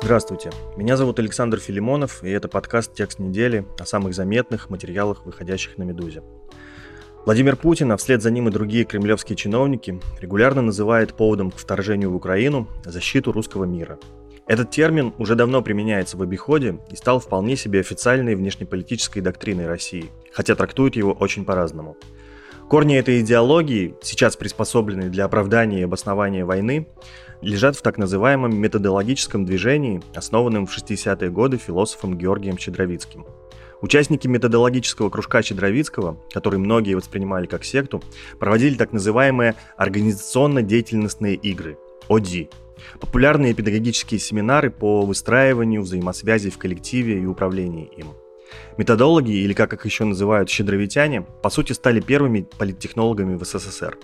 Здравствуйте, меня зовут Александр Филимонов, и это подкаст «Текст недели» о самых заметных материалах, выходящих на «Медузе». Владимир Путин, а вслед за ним и другие кремлевские чиновники, регулярно называет поводом к вторжению в Украину защиту русского мира. Этот термин уже давно применяется в обиходе и стал вполне себе официальной внешнеполитической доктриной России, хотя трактуют его очень по-разному. Корни этой идеологии, сейчас приспособленные для оправдания и обоснования войны, лежат в так называемом методологическом движении, основанном в 60-е годы философом Георгием Щедровицким. Участники методологического кружка Щедровицкого, который многие воспринимали как секту, проводили так называемые организационно-деятельностные игры – ОДИ, популярные педагогические семинары по выстраиванию взаимосвязей в коллективе и управлении им. Методологи, или как их еще называют щедровитяне, по сути стали первыми политтехнологами в СССР.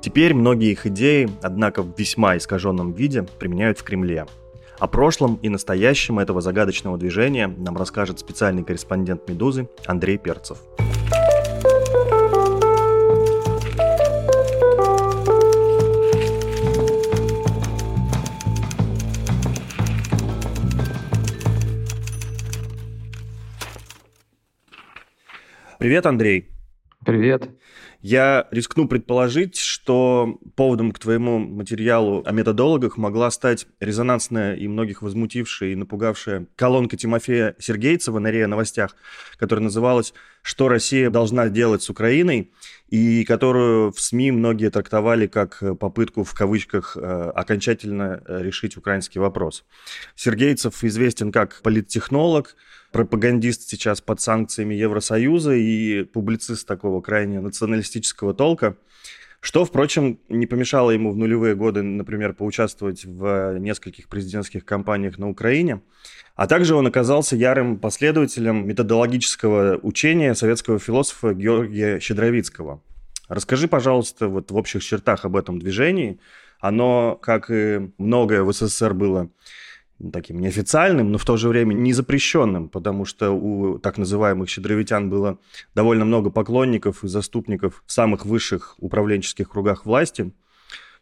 Теперь многие их идеи, однако в весьма искаженном виде, применяют в Кремле. О прошлом и настоящем этого загадочного движения нам расскажет специальный корреспондент «Медузы» Андрей Перцев. Привет, Андрей. Привет. Я рискну предположить, что поводом к твоему материалу о методологах могла стать резонансная и многих возмутившая и напугавшая колонка Тимофея Сергейцева на РИА Новостях, которая называлась «Что Россия должна делать с Украиной», и которую в СМИ многие трактовали как попытку, в кавычках, окончательно решить украинский вопрос. Сергейцев известен как политтехнолог, пропагандист сейчас под санкциями Евросоюза и публицист такого крайне националистического толка, что, впрочем, не помешало ему в нулевые годы, например, поучаствовать в нескольких президентских кампаниях на Украине. А также он оказался ярым последователем методологического учения советского философа Георгия Щедровицкого. Расскажи, пожалуйста, вот в общих чертах об этом движении. Оно, как и многое в СССР, было таким неофициальным, но в то же время не запрещенным, потому что у так называемых щедровитян было довольно много поклонников и заступников в самых высших управленческих кругах власти.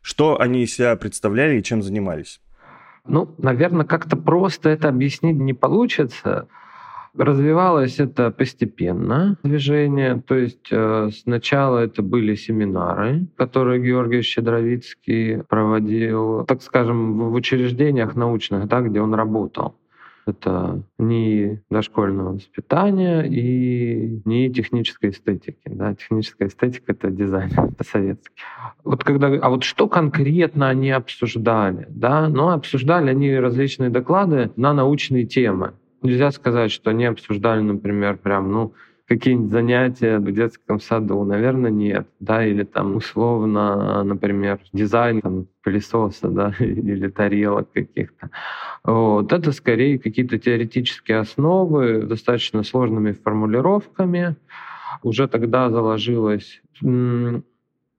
Что они из себя представляли и чем занимались? Наверное, как-то просто это объяснить не получится. Развивалось это постепенно, движение. То есть сначала это были семинары, которые Георгий Щедровицкий проводил, так скажем, в учреждениях научных, да, где он работал. Это НИИ дошкольного воспитания и НИИ технической эстетики. Да. Техническая эстетика — это дизайн, это советский. А что конкретно они обсуждали? Да? Обсуждали они различные доклады на научные темы. Нельзя сказать, что они обсуждали, например, какие-нибудь занятия в детском саду. Наверное, нет. Да? Или условно, например, дизайн пылесоса, да? Или тарелок каких-то. Вот. Это скорее какие-то теоретические основы с достаточно сложными формулировками. Уже тогда заложилось...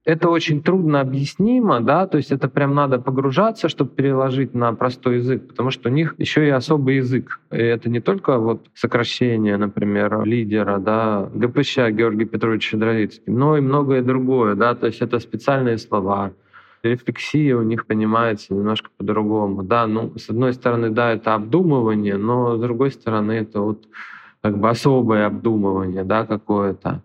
Это очень трудно объяснимо, да, то есть это прям надо погружаться, чтобы переложить на простой язык, потому что у них еще и особый язык. И это не только сокращение, например, лидера, да, ГПЩ Георгия Петровича Щедровицкий, но и многое другое, да, то есть это специальные слова. Рефлексия у них понимается немножко по-другому, да, с одной стороны, да, это обдумывание, но с другой стороны, это особое обдумывание, да, какое-то,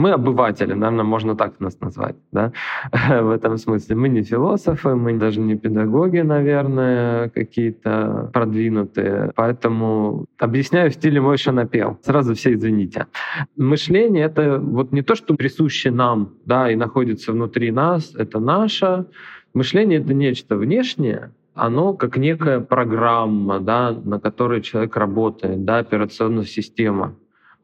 мы обыватели, наверное, можно так нас назвать, да, в этом смысле. Мы не философы, мы даже не педагоги, наверное, какие-то продвинутые. Поэтому объясняю в стиле «Мой еще напел». Сразу все извините. Мышление — это не то, что присуще нам, да, и находится внутри нас, это наше. Мышление — это нечто внешнее, оно как некая программа, да, на которой человек работает, да, операционная система.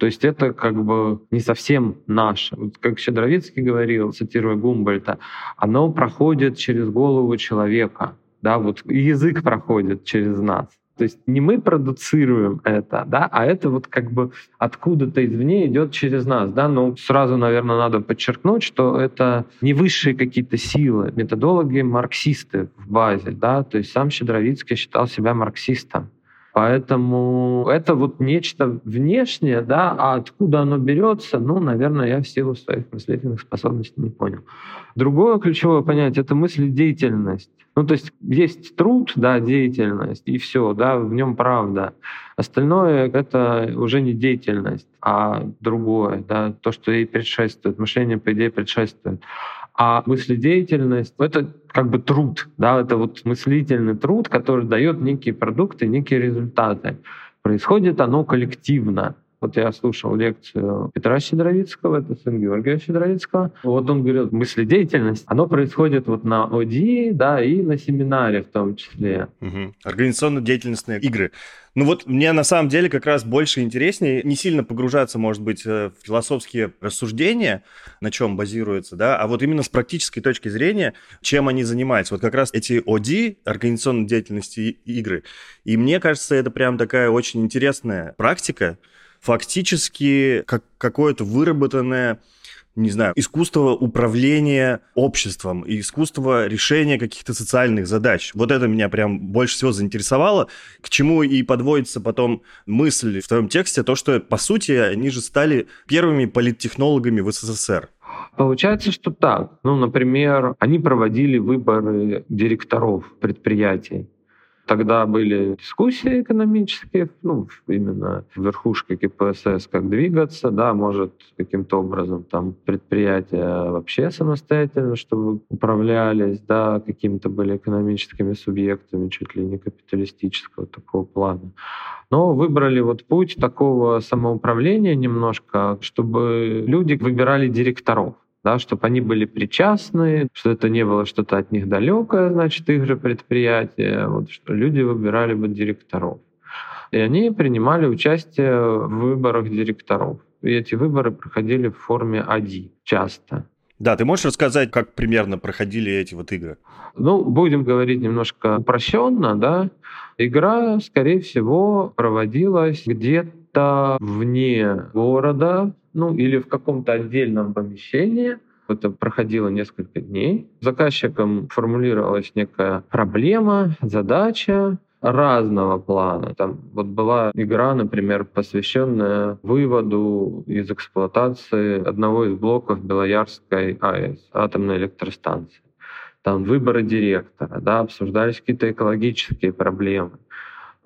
То есть это как бы не совсем наше. Вот как Щедровицкий говорил, цитируя Гумбольта, оно проходит через голову человека, да, вот язык проходит через нас. То есть не мы продуцируем это, да, а это вот как бы откуда-то извне идет через нас. Да? Но сразу, наверное, надо подчеркнуть, что это не высшие какие-то силы. Методологи — марксисты в базе. Да? То есть сам Щедровицкий считал себя марксистом. Поэтому это вот нечто внешнее, да, а откуда оно берется, ну, наверное, я в силу своих мыслительных способностей не понял. Другое ключевое понятие — это мысль-деятельность. Ну, то есть есть труд, да, деятельность, и все, да, в нем правда. Остальное — это уже не деятельность, а другое, да, то, что ей предшествует. Мышление, по идее, предшествует. А мыследеятельность — это как бы труд, да, это вот мыслительный труд, который дает некие продукты, некие результаты. Происходит оно коллективно. Вот я слушал лекцию Петра Щедровицкого, это сын Георгия Щедровицкого. Вот он говорил, мыследеятельность, оно происходит вот на ОДИ, да, и на семинаре в том числе. Угу. Организационно-деятельностные игры. Ну вот мне на самом деле как раз больше интереснее не сильно погружаться, может быть, в философские рассуждения, на чем базируется, да, а вот именно с практической точки зрения, чем они занимаются. Вот как раз эти ОДИ, организационной деятельности игры. И мне кажется, это прям такая очень интересная практика, фактически как какое-то выработанное, не знаю, искусство управления обществом и искусство решения каких-то социальных задач. Вот это меня прям больше всего заинтересовало, к чему и подводится потом мысль в твоем тексте, то, что, по сути, они же стали первыми политтехнологами в СССР. Получается, что так. Ну, например, они проводили выборы директоров предприятий. Тогда были дискуссии экономические, ну, именно в верхушке КПСС, как двигаться, да, может, каким-то образом там предприятия вообще самостоятельно, чтобы управлялись, да, какими-то были экономическими субъектами, чуть ли не капиталистического такого плана. Но выбрали вот путь такого самоуправления немножко, чтобы люди выбирали директоров. Да, чтобы они были причастны, что это не было что-то от них далекое, значит, их же предприятие, вот, что люди выбирали бы директоров. И они принимали участие в выборах директоров. И эти выборы проходили в форме ОДИ часто. Да, ты можешь рассказать, как примерно проходили эти вот игры? Ну, будем говорить немножко упрощенно, да. Игра, скорее всего, проводилась где-то вне города, ну, или в каком-то отдельном помещении. Это проходило несколько дней. Заказчикам формулировалась некая проблема, задача разного плана. Там вот была игра, например, посвященная выводу из эксплуатации одного из блоков Белоярской АЭС, атомной электростанции. Там выборы директора, да, обсуждались какие-то экологические проблемы.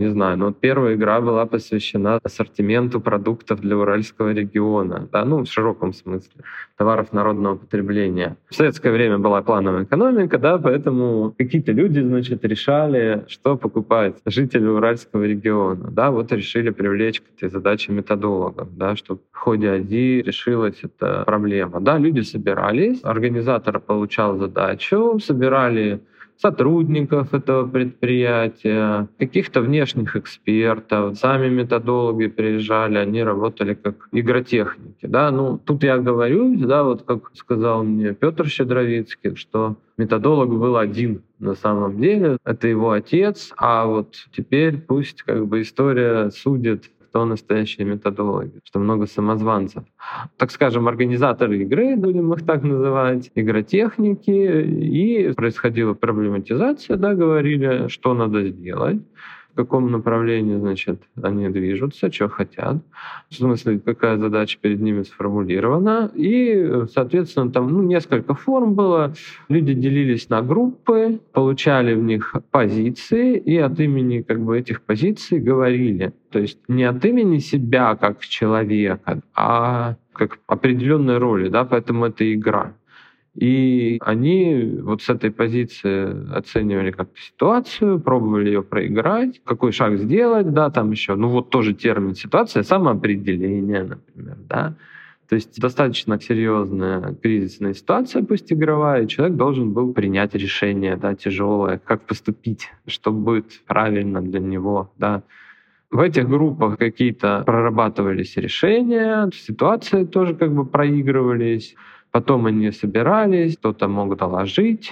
Не знаю, но вот первая игра была посвящена ассортименту продуктов для Уральского региона, да, ну, в широком смысле, товаров народного потребления. В советское время была плановая экономика, да, поэтому какие-то люди, значит, решали, что покупать жители Уральского региона, да, вот решили привлечь к этой задаче методологов, да, чтобы в ходе ОДИ решилась эта проблема. Да, люди собирались, организатор получал задачу, собирали сотрудников этого предприятия, каких-то внешних экспертов. Сами методологи приезжали, они работали как игротехники. Да? Ну, тут я оговорюсь, да, вот как сказал мне Петр Щедровицкий, что методолог был один на самом деле, это его отец, а вот теперь пусть как бы история судит, кто настоящие методологи, что много самозванцев. Так скажем, организаторы игры, будем их так называть, игротехники, и происходила проблематизация, да, говорили, что надо сделать, в каком направлении, значит, они движутся, что хотят, в смысле, какая задача перед ними сформулирована, и, соответственно, там, ну, несколько форм было, люди делились на группы, получали в них позиции, и от имени, как бы, этих позиций говорили. То есть не от имени себя как человека, а как определенной роли, да, поэтому это игра. И они вот с этой позиции оценивали как-то ситуацию, пробовали ее проиграть, какой шаг сделать, да, там еще, ну вот тоже термин ситуация, самоопределение, например, да. То есть достаточно серьезная кризисная ситуация, пусть игровая, и человек должен был принять решение, да, тяжелое, как поступить, что будет правильно для него, да. В этих группах какие-то прорабатывались решения, ситуации тоже как бы проигрывались. Потом они собирались, кто-то мог доложить,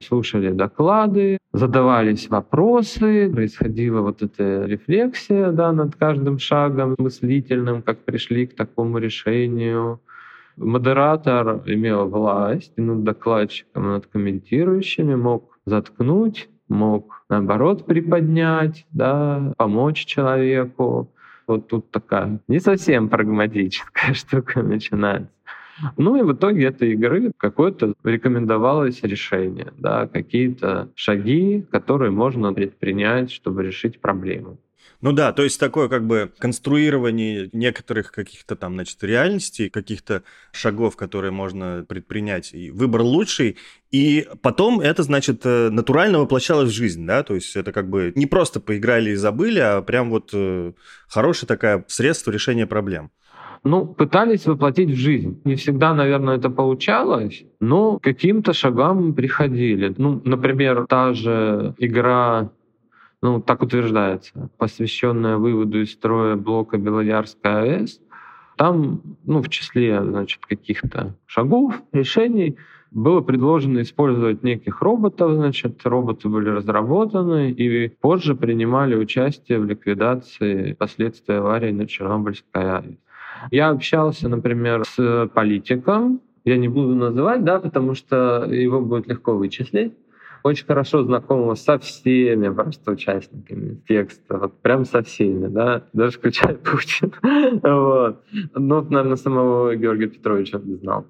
слушали доклады, задавались вопросы, происходила вот эта рефлексия, да, над каждым шагом мыслительным, как пришли к такому решению. Модератор имел власть над докладчиком, над комментирующими, мог заткнуть, мог, наоборот, приподнять, да, помочь человеку. Вот тут такая не совсем прагматическая штука начинается. Ну и в итоге этой игры какое-то рекомендовалось решение, да, какие-то шаги, которые можно предпринять, чтобы решить проблему. Ну да, то есть такое как бы конструирование некоторых каких-то там, значит, реальностей, каких-то шагов, которые можно предпринять, и выбор лучший, и потом это, значит, натурально воплощалось в жизнь, да, то есть это как бы не просто поиграли и забыли, а прям вот хорошее такое средство решения проблем. Ну, пытались воплотить в жизнь. Не всегда, наверное, это получалось, но к каким-то шагам приходили. Ну, например, та же игра, ну, так утверждается, посвященная выводу из строя блока Белоярская АЭС. Там, ну, в числе, значит, каких-то шагов, решений было предложено использовать неких роботов, значит, роботы были разработаны и позже принимали участие в ликвидации последствий аварии на Чернобыльской АЭС. Я общался, например, с политиком, я не буду называть, да, потому что его будет легко вычислить, очень хорошо знакомого со всеми просто участниками текста, вот прям со всеми, да, даже включая Путина. Вот. Ну, наверное, самого Георгия Петровича не знал.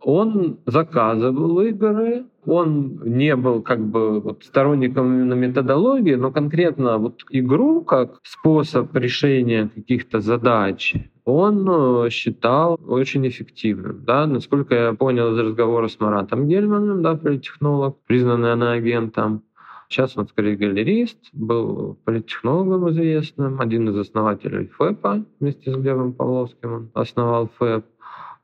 Он заказывал игры, он не был как бы вот сторонником именно методологии, но конкретно вот игру как способ решения каких-то задач он считал очень эффективным. Да? Насколько я понял из разговора с Маратом Гельманом, да, политтехнолог, признанный иноагентом. Сейчас он скорее галерист, был политтехнологом известным, один из основателей ФЭПа, вместе с Глебом Павловским он основал ФЭП.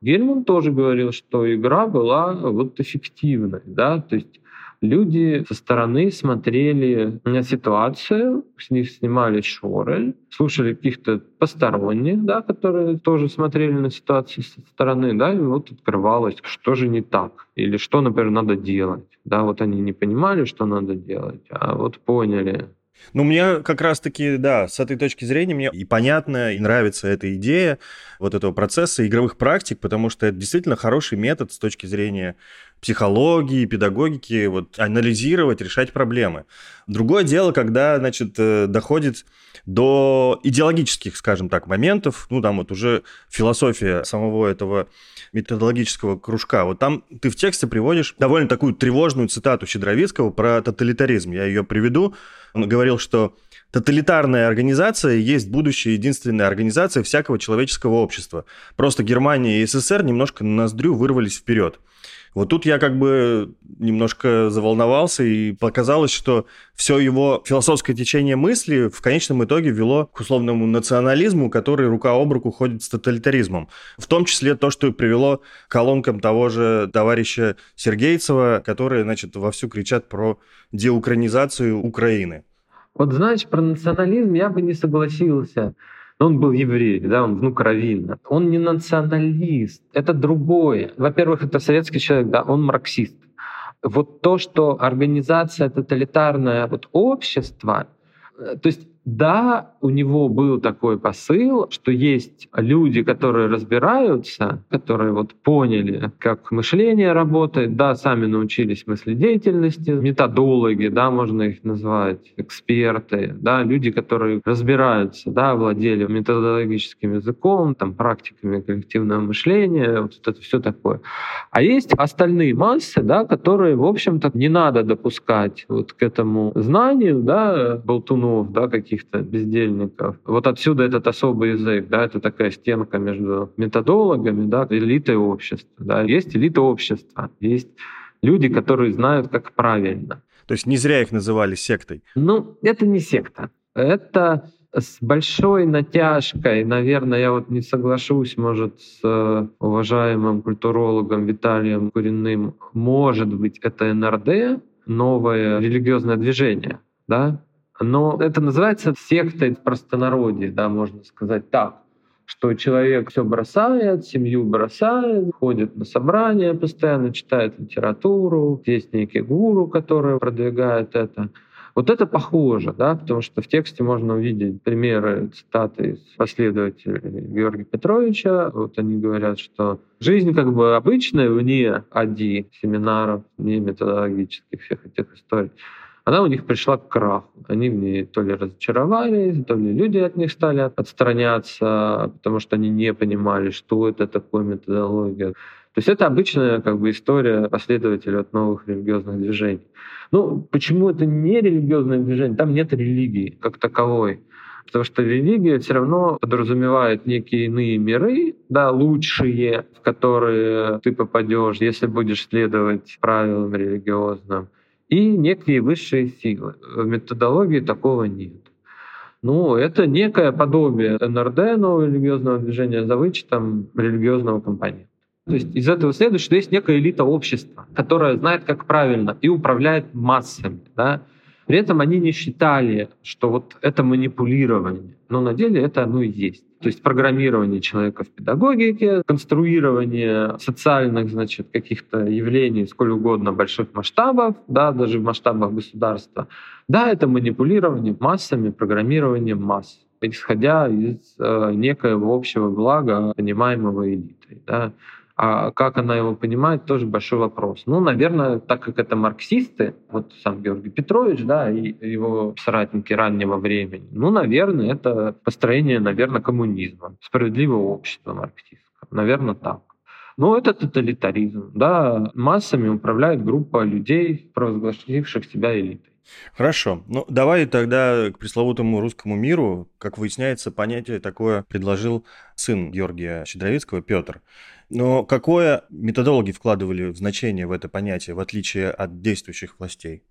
Гельман тоже говорил, что игра была вот эффективной, да, то есть люди со стороны смотрели на ситуацию, с них снимали шоры, слушали каких-то посторонних, да, которые тоже смотрели на ситуацию со стороны, да, и вот открывалось, что же не так, или что, например, надо делать, да, вот они не понимали, что надо делать, а вот поняли. Ну, мне как раз-таки, да, с этой точки зрения мне и понятно, и нравится эта идея вот этого процесса игровых практик, потому что это действительно хороший метод с точки зрения психологии, педагогики, вот анализировать, решать проблемы. Другое дело, когда, значит, доходит до идеологических, скажем так, моментов, ну, там вот уже философия самого этого методологического кружка. Вот там ты в тексте приводишь довольно такую тревожную цитату Щедровицкого про тоталитаризм. Я ее приведу. Он говорил, что тоталитарная организация есть будущая единственная организация всякого человеческого общества. Просто Германия и СССР немножко на ноздрю вырвались вперед. Вот тут я как бы немножко заволновался, и показалось, что все его философское течение мысли в конечном итоге вело к условному национализму, который рука об руку ходит с тоталитаризмом. В том числе то, что привело к колонкам того же товарища Сергейцева, которые, значит, вовсю кричат про деукраинизацию Украины. Вот знаешь, про национализм я бы не согласился. Он был еврей, да, он внук раввина. Он не националист, это другое. Во-первых, это советский человек, да, он марксист. Вот то, что организация тоталитарное вот, общество, то есть да, у него был такой посыл, что есть люди, которые разбираются, которые вот поняли, как мышление работает, да, сами научились мыследеятельности, методологи, да, можно их назвать, эксперты, да, люди, которые разбираются, да, владели методологическим языком, там, практиками коллективного мышления, вот это все такое. А есть остальные массы, да, которые, в общем-то, не надо допускать вот к этому знанию, да, болтунов, да, каких-то бездельников. Вот отсюда этот особый язык, да, это такая стенка между методологами, да, элитой общества. Да. Есть элита общества, есть люди, которые знают, как правильно. То есть не зря их называли сектой? Ну, это не секта. Это с большой натяжкой, наверное, я вот не соглашусь, может, с уважаемым культурологом Виталием Куриным, может быть, это НРД, новое религиозное движение, да, Но это называется сектой в простонародье, да, можно сказать так, что человек все бросает, семью бросает, ходит на собрания постоянно, читает литературу, есть некий гуру, который продвигает это. Вот это похоже, да, потому что в тексте можно увидеть примеры, цитаты из последователей Георгия Петровича. Вот они говорят, что жизнь как бы обычная, вне ОДИ, семинаров, вне методологических всех этих историй, она у них пришла к краху. Они в ней то ли разочаровались, то ли люди от них стали отстраняться, потому что они не понимали, что это такое методология. То есть это обычная как бы история последователей от новых религиозных движений. Ну, почему это не религиозное движение? Там нет религии как таковой. Потому что религия все равно подразумевает некие иные миры, да, лучшие, в которые ты попадешь, если будешь следовать правилам религиозным, и некие высшие силы. В методологии такого нет. Ну, это некое подобие НРД, нового религиозного движения, за вычетом религиозного компонента. То есть из этого следует, что есть некая элита общества, которая знает, как правильно, и управляет массами. Да? При этом они не считали, что вот это манипулирование, но на деле это оно и есть. То есть программирование человека в педагогике, конструирование социальных, значит, каких-то явлений, сколь угодно больших масштабов, да, даже в масштабах государства. Да, это манипулирование массами, программирование масс, исходя из некоего общего блага, понимаемого элитой. Да. А как она его понимает, тоже большой вопрос. Ну, наверное, так как это марксисты, вот сам Георгий Петрович, да, и его соратники раннего времени, ну, наверное, это построение, наверное, коммунизма, справедливого общества марксистского, наверное, так. Но это тоталитаризм, да, массами управляет группа людей, провозгласивших себя элитой. Хорошо. Ну, давай тогда к пресловутому русскому миру. Как выясняется, понятие такое предложил сын Георгия Щедровицкого, Петр. Но какое методологи вкладывали в значение в это понятие, в отличие от действующих властей?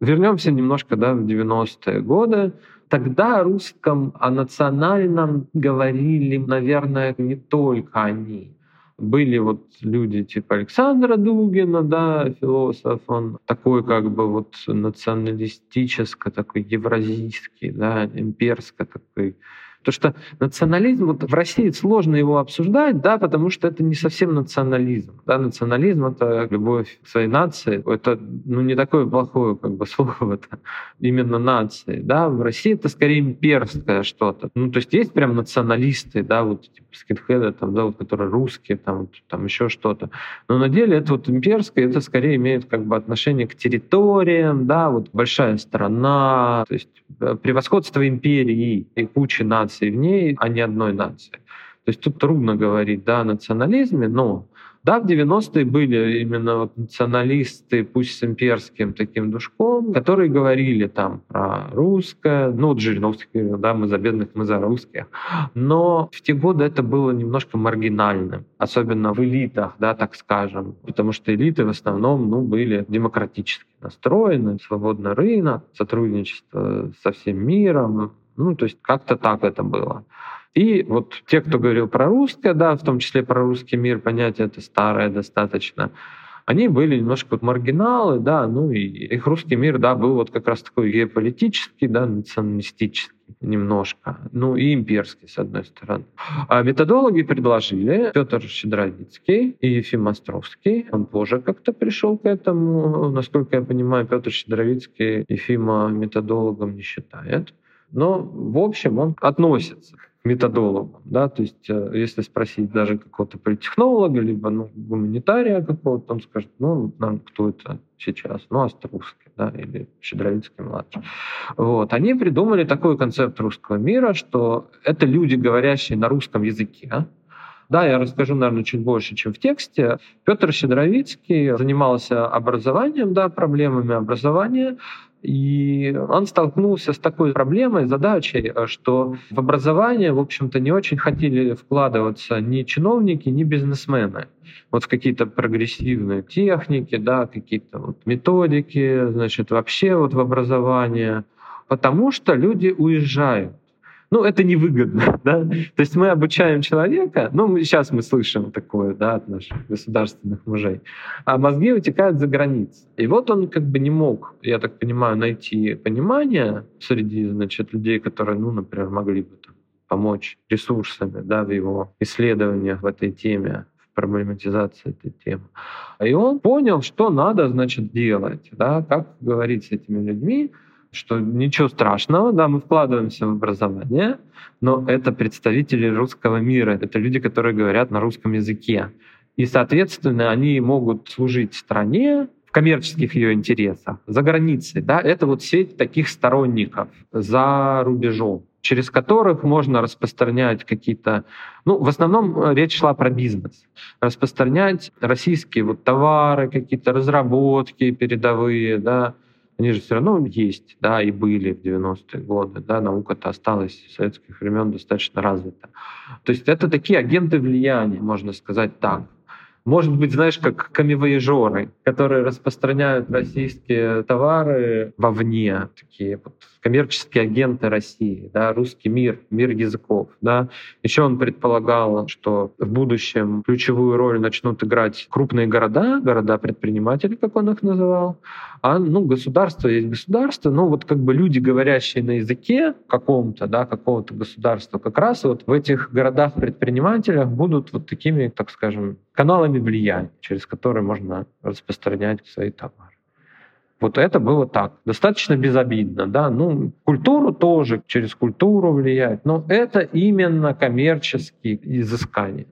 Вернемся немножко, да, в 90-е годы. Тогда о русском, о национальном говорили, наверное, не только они. Были вот люди типа Александра Дугина, да, философ, он такой как бы вот националистический, такой евразийский, да, имперский такой. Потому что национализм, вот в России сложно его обсуждать, да, потому что это не совсем национализм. Да, национализм — это любовь к своей нации, это, ну, не такое плохое как бы слово, это именно нации. Да. В России это скорее имперское что-то. Ну, то есть есть прям националисты, да, вот типа скитхеды, там, да, вот, которые русские, там еще что-то. Но на деле это вот имперское, это скорее имеет как бы отношение к территориям, да, вот большая страна, то есть превосходство империи и куча наций в ней, а не одной нации. То есть тут трудно говорить, да, о национализме, но да, в 90-е были именно вот националисты, пусть с имперским таким душком, которые говорили там про русское, ну вот Жириновский говорил, да, мы за бедных, мы за русских. Но в те годы это было немножко маргинальным, особенно в элитах, да, так скажем, потому что элиты в основном, ну, были демократически настроены, свободный рынок, сотрудничество со всем миром. Ну, то есть как-то так это было. И вот те, кто говорил про русское, да, в том числе про русский мир, понятие это старое достаточно, они были немножко вот маргиналы, да, ну и их русский мир, да, был вот как раз такой геополитический, да, националистический немножко, ну и имперский, с одной стороны. А методологи предложили Петр Щедровицкий и Ефим Островский. Он позже как-то пришел к этому. Насколько я понимаю, Петр Щедровицкий Ефима методологом не считает. Но, в общем, он относится к методологам. Да? То есть, если спросить даже какого-то политтехнолога, либо, ну, гуманитария какого-то, он скажет, ну, нам кто это сейчас? Ну, Островский, да, или Щедровицкий-младший. Вот. Они придумали такой концепт русского мира, что это люди, говорящие на русском языке. Да, я расскажу, наверное, чуть больше, чем в тексте. Петр Щедровицкий занимался образованием, да, проблемами образования. И он столкнулся с такой проблемой, задачей, что в образование, в общем-то, не очень хотели вкладываться ни чиновники, ни бизнесмены. Вот в какие-то прогрессивные техники, да, какие-то вот методики, значит, вообще вот в образование. Потому что люди уезжают. ну, это невыгодно, да. То есть мы обучаем человека, ну, сейчас мы слышим такое, да, от наших государственных мужей, а мозги утекают за границу. И вот он как бы не мог, я так понимаю, найти понимание среди, значит, людей, которые, ну, например, могли бы там помочь ресурсами, да, в его исследованиях в этой теме, проблематизации этой темы. И он понял, что надо, значит, делать, да, как говорить с этими людьми, что ничего страшного, да, мы вкладываемся в образование, но это представители русского мира, это люди, которые говорят на русском языке. И, соответственно, они могут служить стране, коммерческих ее интересах, за границей. Да? Это вот сеть таких сторонников за рубежом, через которых можно распространять какие-то... Ну, в основном речь шла про бизнес. Распространять российские вот товары, какие-то разработки передовые, да. Они же все равно есть, да, и были в 90-е годы, да, наука-то осталась с советских времен достаточно развита. То есть это такие агенты влияния, можно сказать так. Может быть, знаешь, как камевояжеры, которые распространяют российские товары вовне, такие вот коммерческие агенты России, да, русский мир, мир языков. Да. Еще он предполагал, что в будущем ключевую роль начнут играть крупные города, города-предприниматели, как он их называл, а ну, государство есть государство, но вот как бы люди, говорящие на языке каком-то, да, какого-то государства, как раз вот в этих городах-предпринимателях будут вот такими, так скажем, каналами влияния, через которые можно распространять свои товары. Вот это было так. Достаточно безобидно, да. Ну, культуру тоже, через культуру влиять, но это именно коммерческие изыскания.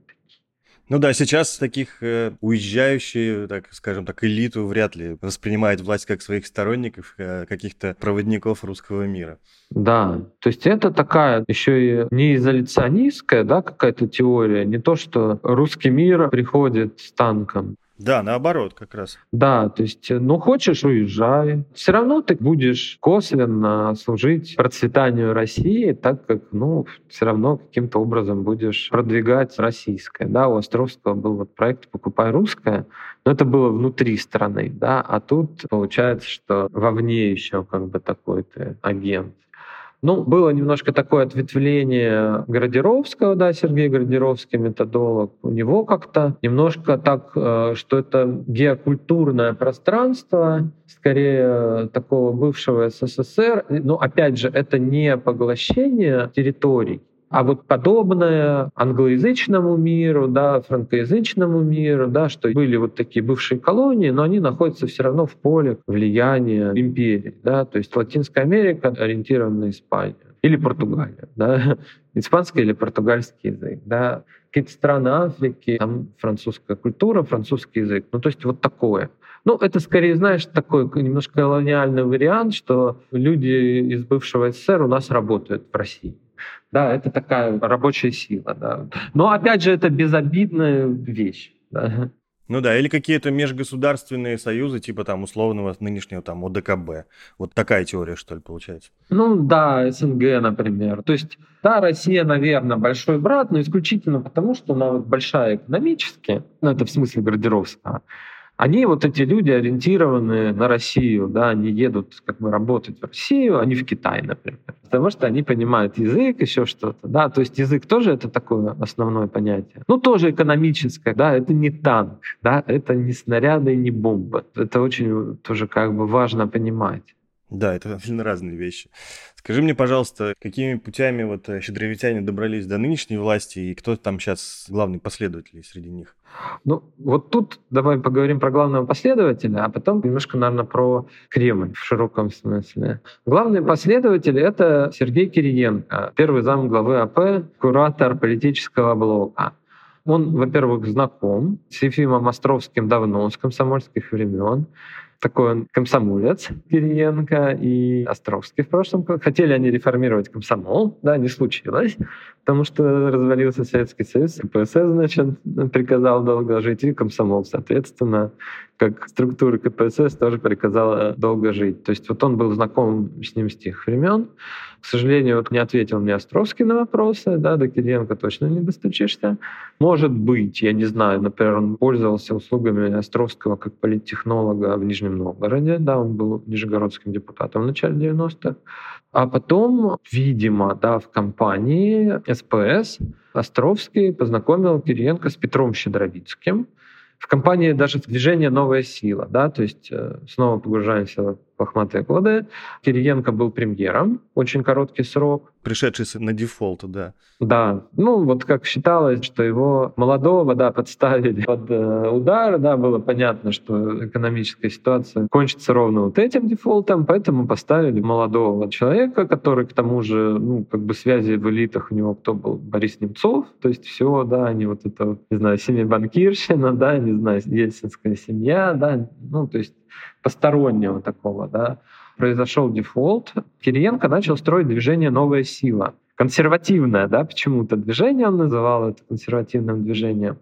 Ну да, сейчас таких уезжающие, так скажем так, элиту вряд ли воспринимает власть как своих сторонников, каких-то проводников русского мира. Да, то есть это такая еще и не изоляционистская, да, какая-то теория, не то, что русский мир приходит с танком. Да, наоборот, как раз. Да, то есть, ну, хочешь, уезжай. Все равно ты будешь косвенно служить процветанию России, так как, ну, все равно каким-то образом будешь продвигать российское. Да, у Островского был вот проект «Покупай русское», но это было внутри страны, да, а тут получается, что вовне еще как бы такой ты агент. Ну, было немножко такое ответвление Градировского, да, Сергей Градировский, методолог. У него как-то немножко так, что это геокультурное пространство, скорее такого бывшего СССР. Но опять же, это не поглощение территорий, а вот подобное англоязычному миру, да, франкоязычному миру, да, что были вот такие бывшие колонии, но они находятся все равно в поле влияния империи. Да, то есть Латинская Америка ориентирована на Испанию или Португалию. Да, испанский или португальский язык. Да, какие-то страны Африки, там французская культура, французский язык. Ну, то есть вот такое. Ну, это скорее, знаешь, такой немножко колониальный вариант, что люди из бывшего СССР у нас работают в России. Да, это такая рабочая сила. Да. Но, опять же, это безобидная вещь. Да. Ну да, или какие-то межгосударственные союзы, типа там условного нынешнего там ОДКБ. Вот такая теория, что ли, получается? Ну да, СНГ, например. То есть, да, Россия, наверное, большой брат, но исключительно потому, что она вот большая экономически, ну это в смысле Градировского, они, вот эти люди, ориентированы на Россию, да, они едут как бы работать в Россию, а не в Китай, например, потому что они понимают язык, еще что-то, да, то есть язык тоже это такое основное понятие, ну, тоже экономическое, да, это не танк, да, это не снаряды, не бомбы, это очень тоже как бы важно понимать. Да, это абсолютно разные вещи. Скажи мне, пожалуйста, какими путями вот щедровитяне добрались до нынешней власти, и кто там сейчас главный последователь среди них? Ну, вот тут давай поговорим про главного последователя, а потом немножко, наверное, про Кремль в широком смысле. Главный последователь — это Сергей Кириенко, первый зам главы АП, куратор политического блока. Он, во-первых, знаком с Ефимом Островским давно, с комсомольских времен. Такой он комсомолец, Кириенко и Островский в прошлом. Хотели они реформировать комсомол, да, не случилось, потому что развалился Советский Союз, КПСС, значит, приказал долго жить, и комсомол, соответственно, как структура КПСС тоже приказала долго жить. То есть вот он был знаком с ним с тех времен. К сожалению, вот не ответил мне Островский на вопросы, да, до Кириенко точно не достучишься. Может быть, я не знаю, например, он пользовался услугами Островского как политтехнолога в Нижнем Новгороде, да, он был нижегородским депутатом в начале 90-х. А потом, видимо, да, в компании СПС Островский познакомил Кириенко с Петром Щедровицким. В компании даже движение «Новая сила», да, то есть снова погружаемся в лохматые годы. Кириенко был премьером, очень короткий срок. Пришедший на дефолт, да. Да, ну вот как считалось, что его молодого, да, подставили под удар, да, было понятно, что экономическая ситуация кончится ровно вот этим дефолтом, поэтому поставили молодого человека, который к тому же, ну, как бы связи в элитах у него кто был? Борис Немцов, то есть все, да, они вот это, не знаю, семибанкирщина, да, не знаю, ельцинская семья, да, ну, то есть постороннего такого, да. Произошел дефолт, Кириенко начал строить движение «Новая сила». Консервативное, да, почему-то движение он называл это консервативным движением.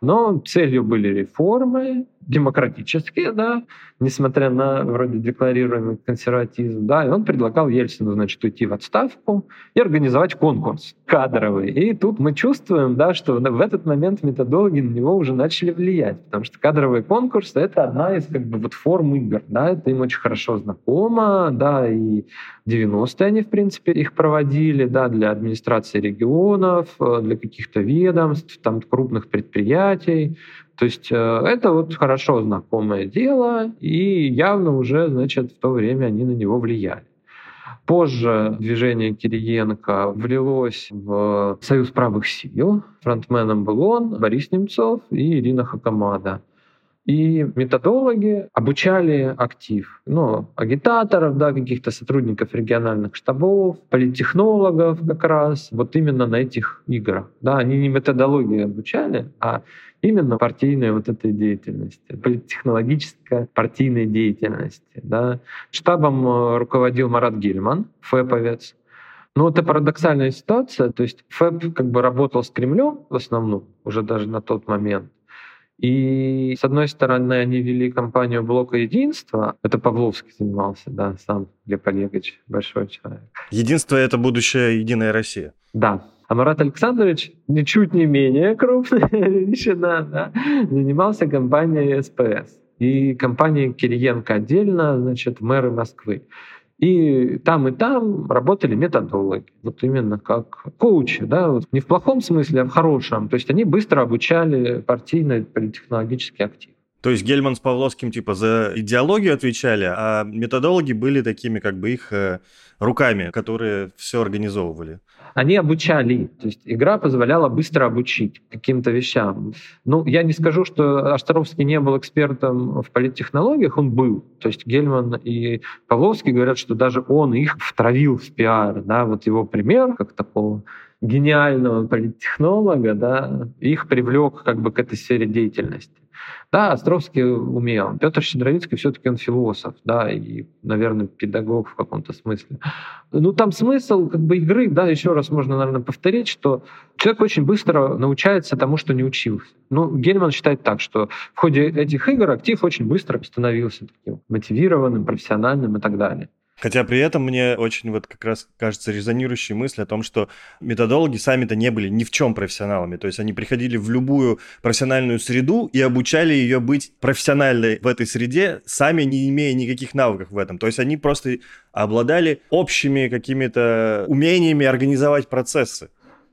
Но целью были реформы, демократические, да, несмотря на вроде декларируемый консерватизм, да, и он предлагал Ельцину, значит, уйти в отставку и организовать конкурс кадровый. И тут мы чувствуем, да, что в этот момент методологи на него уже начали влиять, потому что кадровый конкурс — это одна из, как бы, вот форм игр, да, это им очень хорошо знакомо, да, и в 90-е они, в принципе, их проводили, да, для администрации регионов, для каких-то ведомств, там, крупных предприятий. То есть это вот хорошо знакомое дело, и явно уже, значит, в то время они на него влияли. Позже движение Кириенко влилось в Союз правых сил. Фронтменом был он, Борис Немцов и Ирина Хакамада. И методологи обучали актив, ну, агитаторов, да, каких-то сотрудников региональных штабов, политтехнологов как раз, вот именно на этих играх. Да, они не методологии обучали, а именно партийной вот этой деятельности, политтехнологической партийной деятельности. Да. Штабом руководил Марат Гельман, ФЭПовец. Ну, это парадоксальная ситуация, то есть ФЭП как бы работал с Кремлем в основном, уже даже на тот момент. И, с одной стороны, они вели кампанию блока «Единство». Это Павловский занимался, да, сам Глеб Павловский, большой человек. «Единство» — это будущее «Единая Россия». Да. А Марат Александрович, ничуть не менее крупный, да, занимался кампанией СПС. И кампанией Кириенко отдельно, значит, мэры Москвы. И там работали методологи, вот именно как коучи, да, вот не в плохом смысле, а в хорошем. То есть они быстро обучали партийный политтехнологический актив. То есть Гельман с Павловским типа за идеологию отвечали, а методологи были такими как бы их руками, которые все организовывали. Они обучали, то есть игра позволяла быстро обучить каким-то вещам. Ну, я не скажу, что Островский не был экспертом в политтехнологиях, он был. То есть Гельман и Павловский говорят, что даже он их втравил в пиар, да, вот его пример как такого гениального политтехнолога, да, их привлек как бы к этой сфере деятельности. Да, Островский умел. Петр Щедровицкий все-таки он философ, да, и, наверное, педагог в каком-то смысле. Ну, там смысл как бы игры, да, еще раз можно, наверное, повторить, что человек очень быстро научается тому, что не учился. Ну, Гельман считает так, что в ходе этих игр актив очень быстро становился таким мотивированным, профессиональным и так далее. Хотя при этом мне очень вот как раз кажется резонирующей мысль о том, что методологи сами-то не были ни в чем профессионалами. То есть они приходили в любую профессиональную среду и обучали ее быть профессиональной в этой среде, сами не имея никаких навыков в этом. То есть они просто обладали общими какими-то умениями организовать процессы.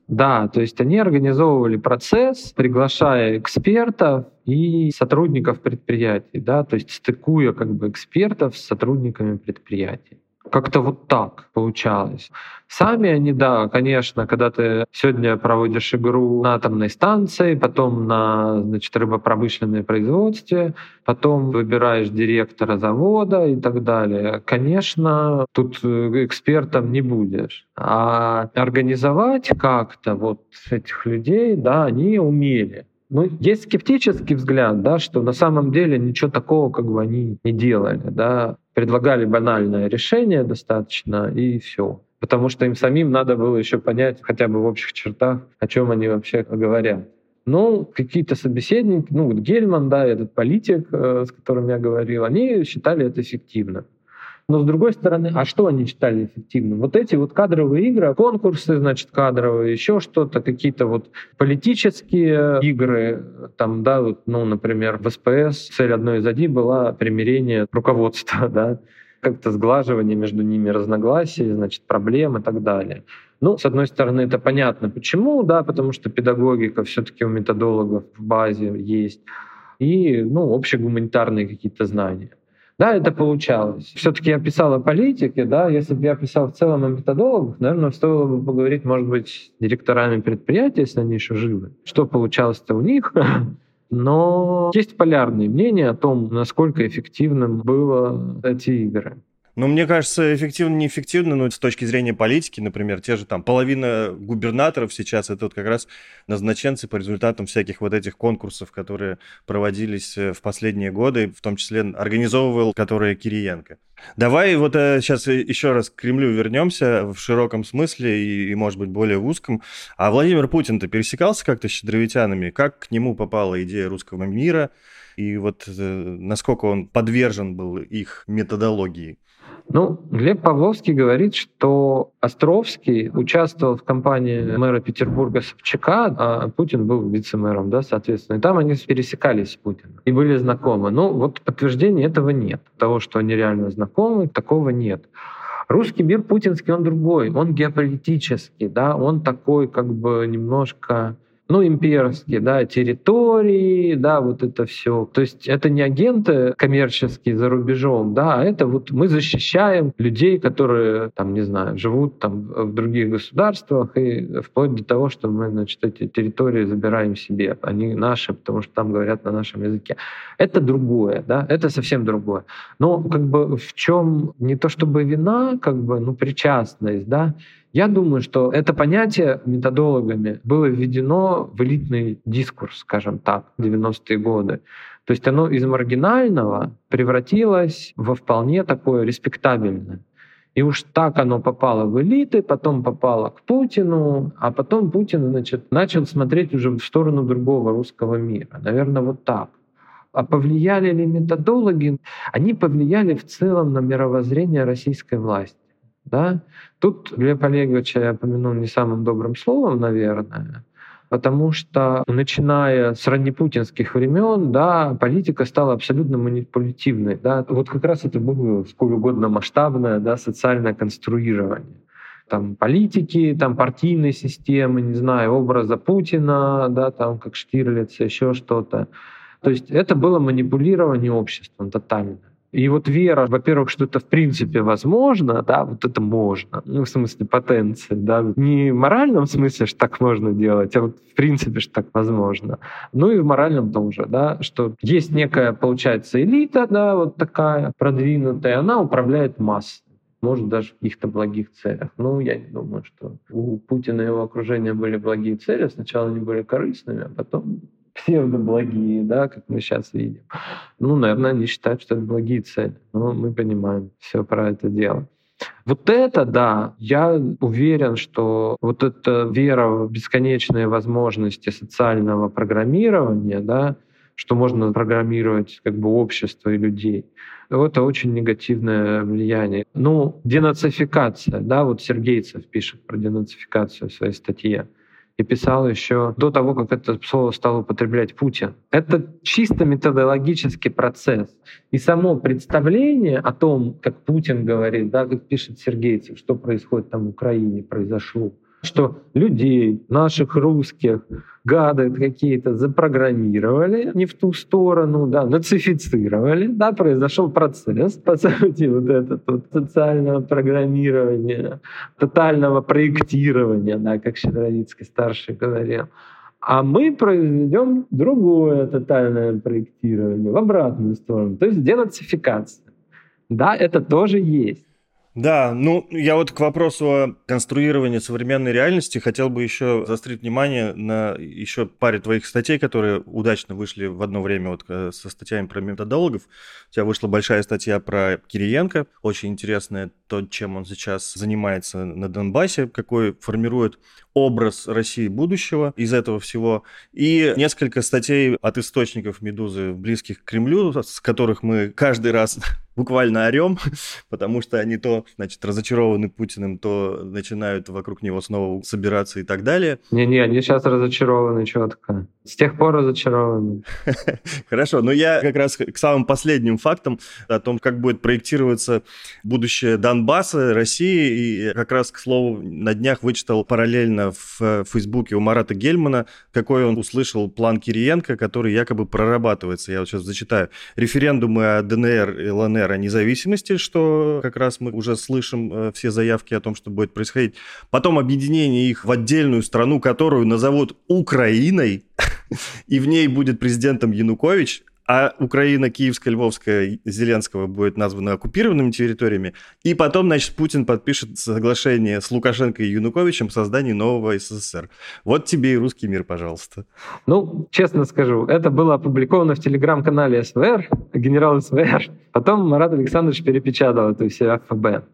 Да, то есть они организовывали процесс, приглашая экспертов и сотрудников предприятий, да, то есть стыкуя как бы экспертов с сотрудниками предприятий. Как-то вот так получалось. Сами они, да, конечно, когда ты сегодня проводишь игру на атомной станции, потом на, значит, рыбопромышленное производство, потом выбираешь директора завода и так далее, конечно, тут экспертом не будешь. А организовать как-то вот этих людей, да, они умели. Ну, есть скептический взгляд, да, что на самом деле ничего такого как бы они не делали, да, предлагали банальное решение достаточно, и все. Потому что им самим надо было еще понять хотя бы в общих чертах, о чем они вообще говорят. Но какие-то собеседники, ну вот Гельман, да, этот политик, с которым я говорил, они считали это эффективным. Но с другой стороны, а что они считали эффективным? Вот эти вот кадровые игры, конкурсы, значит, кадровые, еще что-то, какие-то вот политические игры, там, да, вот, ну, например, в СПС цель одной из ОДИ была примирение руководства, да, как-то сглаживание между ними разногласий, значит, проблем и так далее. Ну, с одной стороны, это понятно, почему, да, потому что педагогика все-таки у методологов в базе есть, и, ну, общегуманитарные какие-то знания. Да, это получалось. Все-таки я писал о политике, да, если бы я писал в целом о методологах, наверное, стоило бы поговорить, может быть, с директорами предприятий, если они еще живы, что получалось-то у них. Но есть полярные мнения о том, насколько эффективным были эти игры. Ну, мне кажется, эффективно-неэффективно, но с точки зрения политики, например, те же там половина губернаторов сейчас, это вот как раз назначенцы по результатам всяких вот этих конкурсов, которые проводились в последние годы, в том числе организовывал, которые Кириенко. Давай вот сейчас еще раз к Кремлю вернемся в широком смысле и, может быть, более узком. А Владимир Путин-то пересекался как-то с щедровитянами? Как к нему попала идея русского мира? И вот насколько он подвержен был их методологии? Ну, Глеб Павловский говорит, что Островский участвовал в кампании мэра Петербурга Собчака, а Путин был вице-мэром, да, соответственно. И там они пересекались с Путиным и были знакомы. Ну, вот подтверждения этого нет. Того, что они реально знакомы, такого нет. Русский мир путинский, он другой. Он геополитический, да, он такой как бы немножко... Ну, имперские, да, территории, да, вот это все. То есть это не агенты коммерческие за рубежом, да, а это вот мы защищаем людей, которые, там, не знаю, живут там в других государствах, и вплоть до того, что мы, значит, эти территории забираем себе. Они наши, потому что там говорят на нашем языке. Это другое, да, это совсем другое. Но как бы в чем не то чтобы вина, как бы, ну, причастность, да, я думаю, что это понятие методологами было введено в элитный дискурс, скажем так, в 90-е годы. То есть оно из маргинального превратилось во вполне такое респектабельное. И уж так оно попало в элиты, потом попало к Путину, а потом Путин, значит, начал смотреть уже в сторону другого русского мира. Наверное, вот так. А повлияли ли методологи? Они повлияли в целом на мировоззрение российской власти. Да? Тут Глеб Олеговича я помянул не самым добрым словом, наверное, потому что, начиная с раннепутинских времен, да, политика стала абсолютно манипулятивной. Да? Вот как раз это было сколь угодно масштабное, да, социальное конструирование. Там политики, там партийной системы, не знаю, образа Путина, да, там как Штирлиц, еще что-то. То есть это было манипулирование обществом тотальное. И вот вера, во-первых, что это в принципе возможно, да, вот это можно, ну, в смысле потенции, да, не в моральном смысле, что так можно делать, а вот в принципе, что так возможно. Ну и в моральном тоже, да, что есть некая, получается, элита, да, вот такая продвинутая, она управляет массой, может, даже в каких-то благих целях. Ну, я не думаю, что у Путина и его окружения были благие цели, сначала они были корыстными, а потом... псевдоблагие, да, как мы сейчас видим. Ну, наверное, они считают, что это благие цели. Но мы понимаем все про это дело. Вот это, да, я уверен, что вот эта вера в бесконечные возможности социального программирования, да, что можно программировать как бы общество и людей, это очень негативное влияние. Ну, денацификация, да, вот Сергейцев пишет про денацификацию в своей статье. И писал еще до того, как это слово стал употреблять Путин. Это чисто методологический процесс. И само представление о том, как Путин говорит, да, как пишет Сергейцев, что происходит там в Украине, произошло, что людей, наших русских, гады какие-то запрограммировали не в ту сторону, да, нацифицировали, да, произошел процесс, по сути, вот этот вот социального программирования, тотального проектирования, да, как Щедровицкий старший говорил. А мы произведем другое тотальное проектирование в обратную сторону, то есть денацификация. Да, это тоже есть. Да, ну я вот к вопросу о конструировании современной реальности хотел бы еще заострить внимание на еще паре твоих статей, которые удачно вышли в одно время вот со статьями про методологов. У тебя вышла большая статья про Кириенко, очень интересная, то, чем он сейчас занимается на Донбассе, какой формирует образ России будущего из этого всего. И несколько статей от источников «Медузы», близких к Кремлю, с которых мы каждый раз буквально орем, потому что они то, значит, разочарованы Путиным, то начинают вокруг него снова собираться и так далее. Не-не, они сейчас разочарованы четко. С тех пор разочарованы. Хорошо, но я как раз к самым последним фактам о том, как будет проектироваться будущее Донбасса, России, и как раз, к слову, на днях вычитал параллельно в Фейсбуке у Марата Гельмана, какой он услышал план Кириенко, который якобы прорабатывается. Я вот сейчас зачитаю. Референдумы о ДНР и ЛНР о независимости, что как раз мы уже слышим все заявки о том, что будет происходить. Потом объединение их в отдельную страну, которую назовут Украиной, и в ней будет президентом Янукович, а Украина, Киевская, Львовская, Зеленского будет названа оккупированными территориями. И потом, значит, Путин подпишет соглашение с Лукашенко и Януковичем о создании нового СССР. Вот тебе и русский мир, пожалуйста. Ну, честно скажу, это было опубликовано в телеграм-канале СВР, генерал СВР. Потом Марат Александрович перепечатал это у себя в ФБ.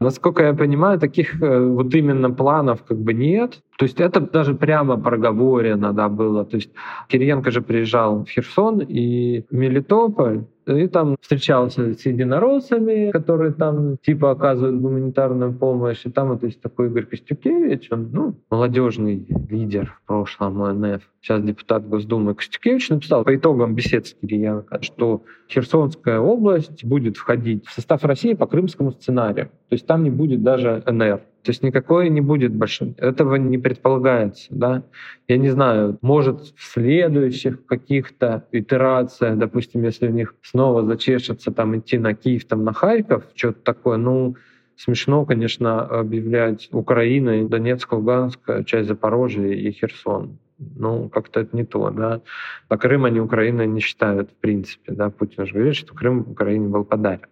Насколько я понимаю, таких вот именно планов как бы нет. То есть это даже прямо проговорено, да, было. То есть Кириенко же приезжал в Херсон и Мелитополь, и там встречался с единороссами, которые там типа оказывают гуманитарную помощь. И там вот есть такой Игорь Костюкевич, он, ну, молодежный лидер в прошлом ОНФ, сейчас депутат Госдумы. Костюкевич написал по итогам бесед с Кириенко, что Херсонская область будет входить в состав России по крымскому сценарию. То есть там не будет даже НР. То есть никакой не будет большим. Этого не предполагается, да. Я не знаю, может, в следующих каких-то итерациях, допустим, если у них снова зачешется там идти на Киев, там на Харьков, что-то такое, ну, смешно, конечно, объявлять Украину, Донецк, Луганск, часть Запорожья и Херсон. Ну, как-то это не то, да. А Крым они Украиной не считают, в принципе, да. Путин же говорит, что Крым Украине был подарен.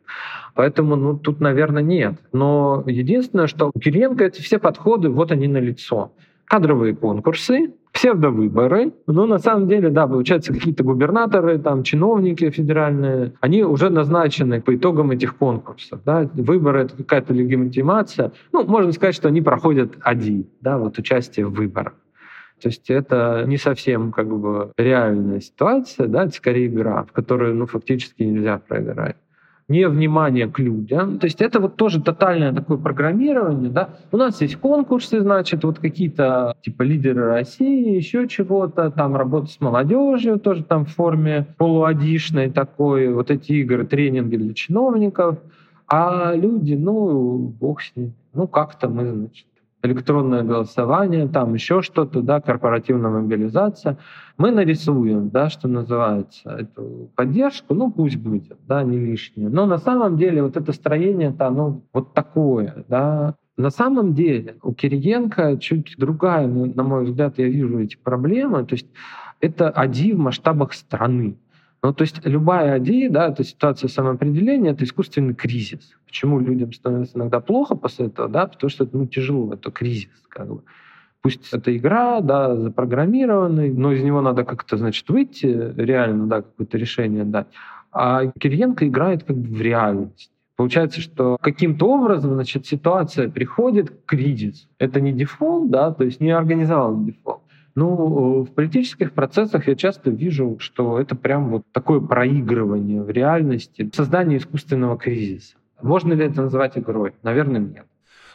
Поэтому, ну, тут, наверное, нет. Но единственное, что у Кириенко эти все подходы, вот они налицо. Кадровые конкурсы, псевдовыборы. Но на самом деле, да, получается, какие-то губернаторы, там, чиновники федеральные, они уже назначены по итогам этих конкурсов. Да. Выборы — это какая-то легитимация. Ну, можно сказать, что они проходят ОДИ, да, вот участие в выборах. То есть это не совсем как бы реальная ситуация, да, это скорее игра, в которую, ну, фактически нельзя проиграть. Невнимание к людям. То есть это вот тоже тотальное такое программирование. Да? У нас есть конкурсы, значит, вот какие-то типа лидеры России, еще чего-то, там работа с молодежью тоже там в форме полуодишной такой, вот эти игры, тренинги для чиновников. А люди, ну, бог с ним, ну, как-то мы, значит, электронное голосование, там еще что-то, да, корпоративная мобилизация. Мы нарисуем, да, что называется, эту поддержку, ну пусть будет, да, не лишнее. Но на самом деле вот это строение-то, оно вот такое, да. На самом деле у Кириенко чуть другая, на мой взгляд, я вижу эти проблемы, то есть это ОДИ в масштабах страны. Ну, то есть любая ОДИ, да, это ситуация самоопределения, это искусственный кризис. Почему людям становится иногда плохо после этого, да, потому что это, ну, тяжело, это кризис, как бы. Пусть это игра, да, запрограммированная, но из него надо как-то, значит, выйти реально, да, какое-то решение дать. А Кириенко играет как бы в реальность. Получается, что каким-то образом, значит, ситуация приходит к кризису. Это не дефолт, да, то есть не организовал дефолт. Ну, в политических процессах я часто вижу, что это прям вот такое проигрывание в реальности, создание искусственного кризиса. Можно ли это назвать игрой? Наверное, нет.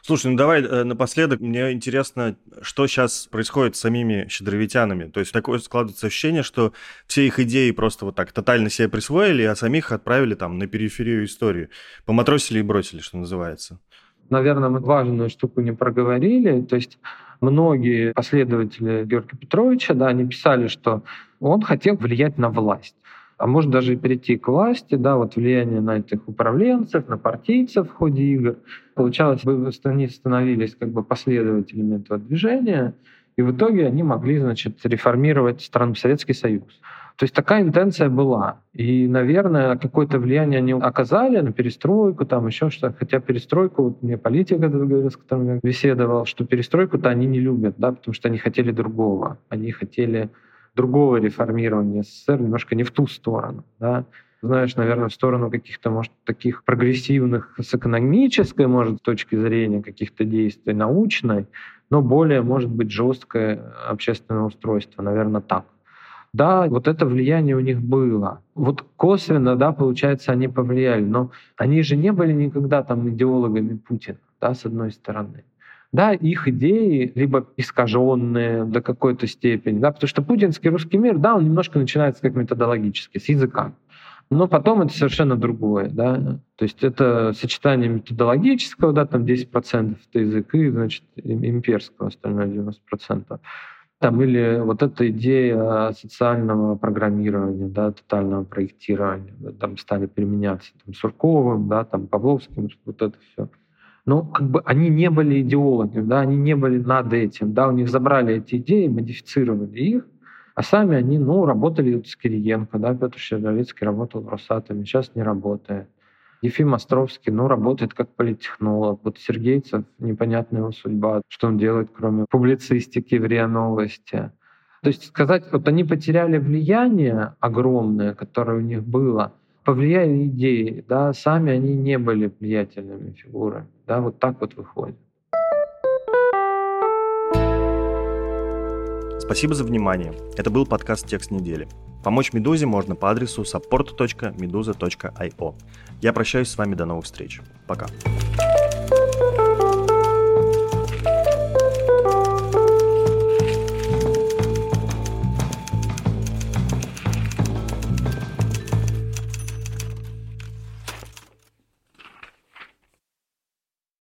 Слушай, ну давай напоследок, мне интересно, что сейчас происходит с самими щедровитянами. То есть такое складывается ощущение, что все их идеи просто вот так тотально себе присвоили, а самих отправили там на периферию истории. Поматросили и бросили, что называется. Наверное, мы важную штуку не проговорили. То есть многие последователи Георгия Петровича, да, они писали, что он хотел влиять на власть. А может даже и перейти к власти, да, вот влияние на этих управленцев, на партийцев в ходе игр. Получалось, они становились как бы последователями этого движения. И в итоге они могли, значит, реформировать страну, Советский Союз. То есть такая интенция была. И, наверное, какое-то влияние они оказали на перестройку, там еще что-то. Хотя перестройку, вот мне политик говорил, с которым я беседовал, что перестройку-то они не любят, да, потому что они хотели другого. Они хотели другого реформирования СССР, немножко не в ту сторону, да. Знаешь, наверное, в сторону каких-то, может, таких прогрессивных с экономической, может, с точки зрения каких-то действий, научной, но более, может быть, жесткое общественное устройство, наверное, так. Да, вот это влияние у них было. Вот косвенно, да, получается, они повлияли, но они же не были никогда там идеологами Путина, да, с одной стороны. Да, их идеи либо искаженные до какой-то степени, да, потому что путинский русский мир, да, он немножко начинается как методологически, с языка. Но потом это совершенно другое, да. То есть это сочетание методологического, да, там 10% это язык, и, значит, имперского, остальное 90%. Там или вот эта идея социального программирования, да, тотального проектирования, да, там стали применяться там, Сурковым, да, там, Павловским, вот это все. Но как бы они не были идеологами, да, они не были над этим, да, у них забрали эти идеи, модифицировали их, а сами они, ну, работали вот с Кириенко, да, Петр Щедровицкий работал в Росатоме, сейчас не работает. Ефим Островский, ну, работает как политтехнолог. Вот Сергейцев, непонятная его судьба, что он делает, кроме публицистики в РИА Новости. То есть сказать, вот они потеряли влияние огромное, которое у них было, повлияли идеи, да, сами они не были влиятельными фигурами, да, вот так вот выходит. Спасибо за внимание. Это был подкаст «Текст недели». Помочь «Медузе» можно по адресу support.meduza.io. Я прощаюсь с вами, до новых встреч. Пока.